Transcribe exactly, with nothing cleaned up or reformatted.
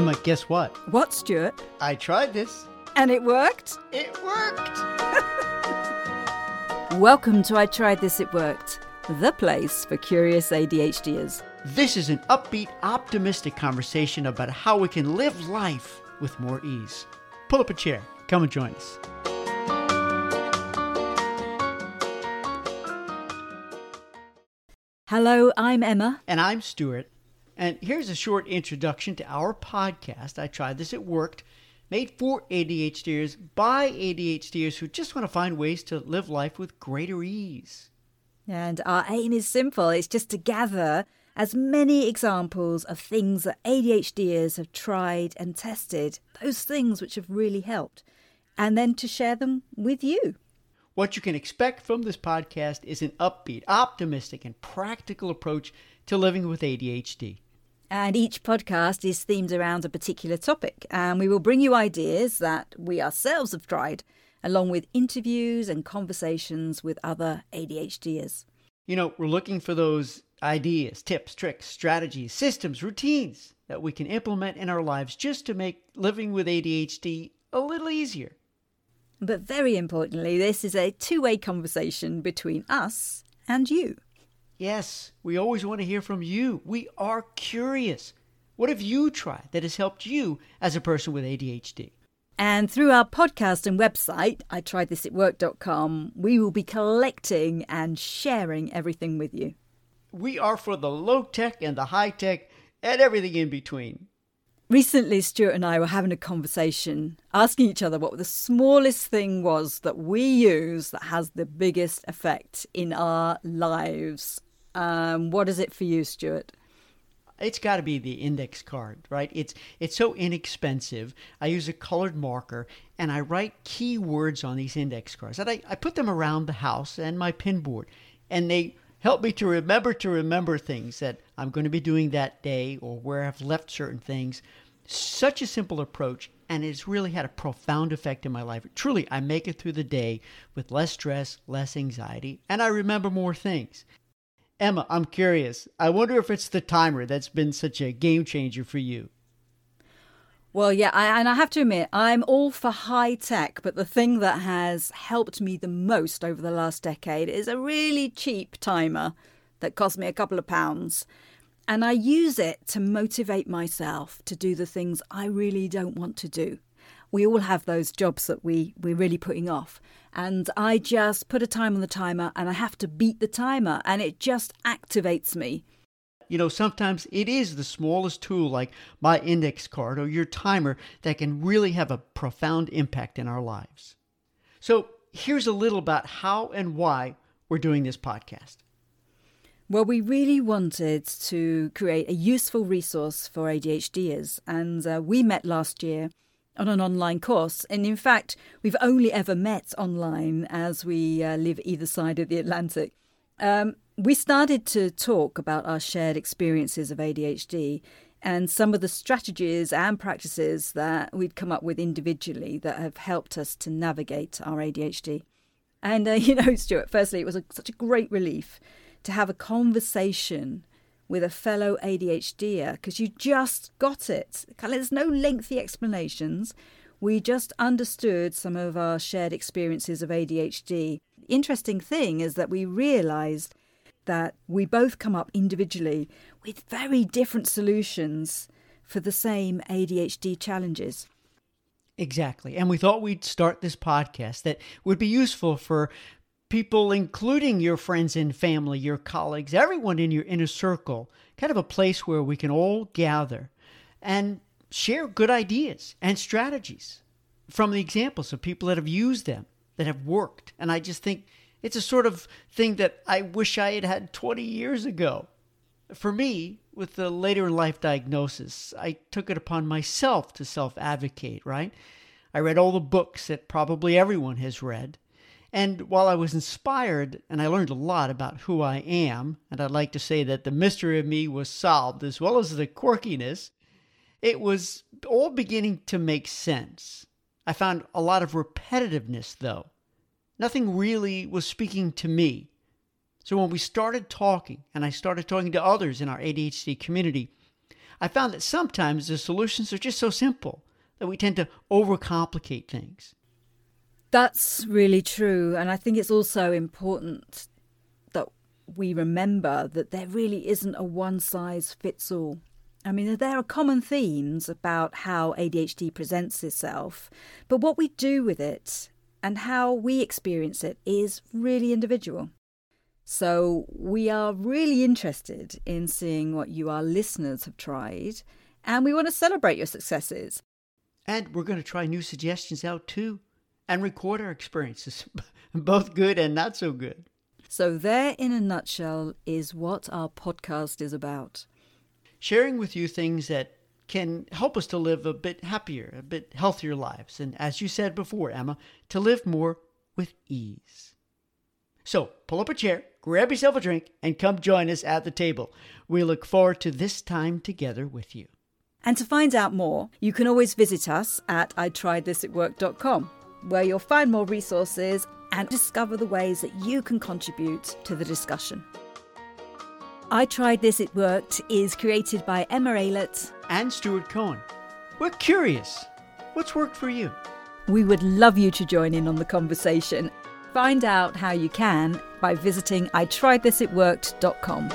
Emma, guess what? What, Stuart? I tried this. And it worked? It worked! Welcome to I Tried This, It Worked, the place for curious ADHDers. This is an upbeat, optimistic conversation about how we can live life with more ease. Pull up a chair. Come and join us. Hello, I'm Emma. And I'm Stuart. And here's a short introduction to our podcast, I Tried This, It Worked, made for ADHDers by ADHDers who just want to find ways to live life with greater ease. And our aim is simple. It's just to gather as many examples of things that ADHDers have tried and tested, those things which have really helped, and then to share them with you. What you can expect from this podcast is an upbeat, optimistic, and practical approach to living with A D H D. And each podcast is themed around a particular topic, and we will bring you ideas that we ourselves have tried, along with interviews and conversations with other ADHDers. You know, we're looking for those ideas, tips, tricks, strategies, systems, routines that we can implement in our lives just to make living with A D H D a little easier. But very importantly, this is a two-way conversation between us and you. Yes, we always want to hear from you. We are curious. What have you tried that has helped you as a person with A D H D? And through our podcast and website, I tried this it worked dot com, we will be collecting and sharing everything with you. We are for the low-tech and the high-tech and everything in between. Recently, Stuart and I were having a conversation, asking each other what the smallest thing was that we use that has the biggest effect in our lives. Um, what is it for you, Stuart? It's got to be the index card, right? It's it's so inexpensive. I use a colored marker, and I write key words on these index cards. And I, I put them around the house and my pin board, and they help me to remember to remember things that I'm going to be doing that day or where I've left certain things. Such a simple approach, and it's really had a profound effect in my life. Truly, I make it through the day with less stress, less anxiety, and I remember more things. Emma, I'm curious. I wonder if it's the timer that's been such a game changer for you. Well, yeah, I, and I have to admit, I'm all for high tech, but the thing that has helped me the most over the last decade is a really cheap timer that cost me a couple of pounds. And I use it to motivate myself to do the things I really don't want to do. We all have those jobs that we, we're really putting off. And I just put a time on the timer and I have to beat the timer and it just activates me. You know, sometimes it is the smallest tool like my index card or your timer that can really have a profound impact in our lives. So here's a little about how and why we're doing this podcast. Well, we really wanted to create a useful resource for ADHDers. And uh, we met last year on an online course. And in fact, we've only ever met online as we uh, live either side of the Atlantic. Um, we started to talk about our shared experiences of A D H D and some of the strategies and practices that we'd come up with individually that have helped us to navigate our A D H D. And, uh, you know, Stuart, firstly, it was a, such a great relief to have a conversation with a fellow ADHDer because you just got it. There's no lengthy explanations. We just understood some of our shared experiences of A D H D. Interesting thing is that we realized that we both come up individually with very different solutions for the same A D H D challenges. Exactly. And we thought we'd start this podcast that would be useful for people, including your friends and family, your colleagues, everyone in your inner circle, kind of a place where we can all gather and share good ideas and strategies from the examples of people that have used them, that have worked. And I just think it's a sort of thing that I wish I had had twenty years ago. For me, with the later in life diagnosis, I took it upon myself to self-advocate, right? I read all the books that probably everyone has read. And while I was inspired and I learned a lot about who I am, and I'd like to say that the mystery of me was solved as well as the quirkiness, it was all beginning to make sense. I found a lot of repetitiveness, though. Nothing really was speaking to me. So when we started talking, and I started talking to others in our A D H D community, I found that sometimes the solutions are just so simple that we tend to overcomplicate things. That's really true. And I think it's also important that we remember that there really isn't a one-size-fits-all. I mean, there are common themes about how A D H D presents itself, but what we do with it and how we experience it is really individual. So we are really interested in seeing what you, our listeners, have tried, and we want to celebrate your successes. And we're going to try new suggestions out too and record our experiences, both good and not so good. So there, in a nutshell, is what our podcast is about. Sharing with you things that can help us to live a bit happier, a bit healthier lives. And as you said before, Emma, to live more with ease. So pull up a chair, grab yourself a drink, and come join us at the table. We look forward to this time together with you. And to find out more, you can always visit us at I tried this it worked dot com, where you'll find more resources and discover the ways that you can contribute to the discussion. I Tried This, It Worked is created by Emma Aylett and Stuart Cohen. We're curious. What's worked for you? We would love you to join in on the conversation. Find out how you can by visiting I tried this it worked dot com.